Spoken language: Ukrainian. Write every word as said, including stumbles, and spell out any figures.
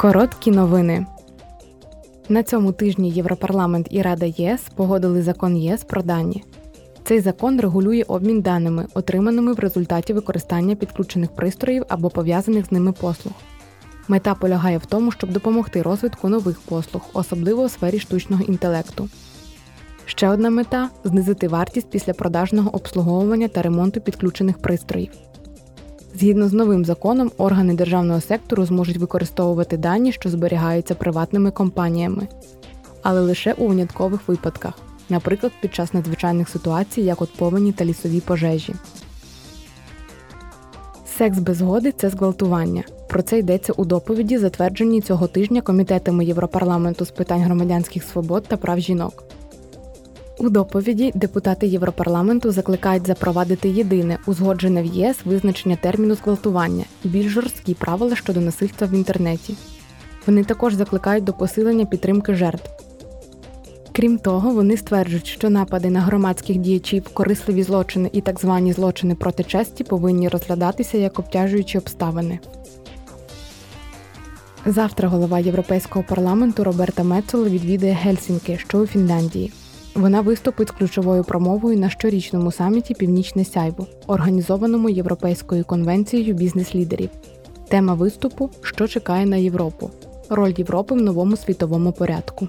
Короткі новини. На цьому тижні Європарламент і Рада ЄС погодили закон ЄС про дані. Цей закон регулює обмін даними, отриманими в результаті використання підключених пристроїв або пов'язаних з ними послуг. Мета полягає в тому, щоб допомогти розвитку нових послуг, особливо у сфері штучного інтелекту. Ще одна мета – знизити вартість післяпродажного обслуговування та ремонту підключених пристроїв. Згідно з новим законом, органи державного сектору зможуть використовувати дані, що зберігаються приватними компаніями. Але лише у виняткових випадках, наприклад, під час надзвичайних ситуацій, як от повені та лісові пожежі. Секс без згоди – це зґвалтування. Про це йдеться у доповіді, затвердженій цього тижня комітетами Європарламенту з питань громадянських свобод та прав жінок. У доповіді депутати Європарламенту закликають запровадити єдине, узгоджене в ЄС визначення терміну зґвалтування і більш жорсткі правила щодо насильства в інтернеті. Вони також закликають до посилення підтримки жертв. Крім того, вони стверджують, що напади на громадських діячів, корисливі злочини і так звані злочини проти честі повинні розглядатися як обтяжуючі обставини. Завтра голова Європейського парламенту Роберта Мецола відвідає Гельсінки, що у Фінляндії. Вона виступить з ключовою промовою на щорічному саміті «Північне Сяйво», організованому Європейською конвенцією бізнес-лідерів. Тема виступу – «Що чекає на Європу? Роль Європи в новому світовому порядку».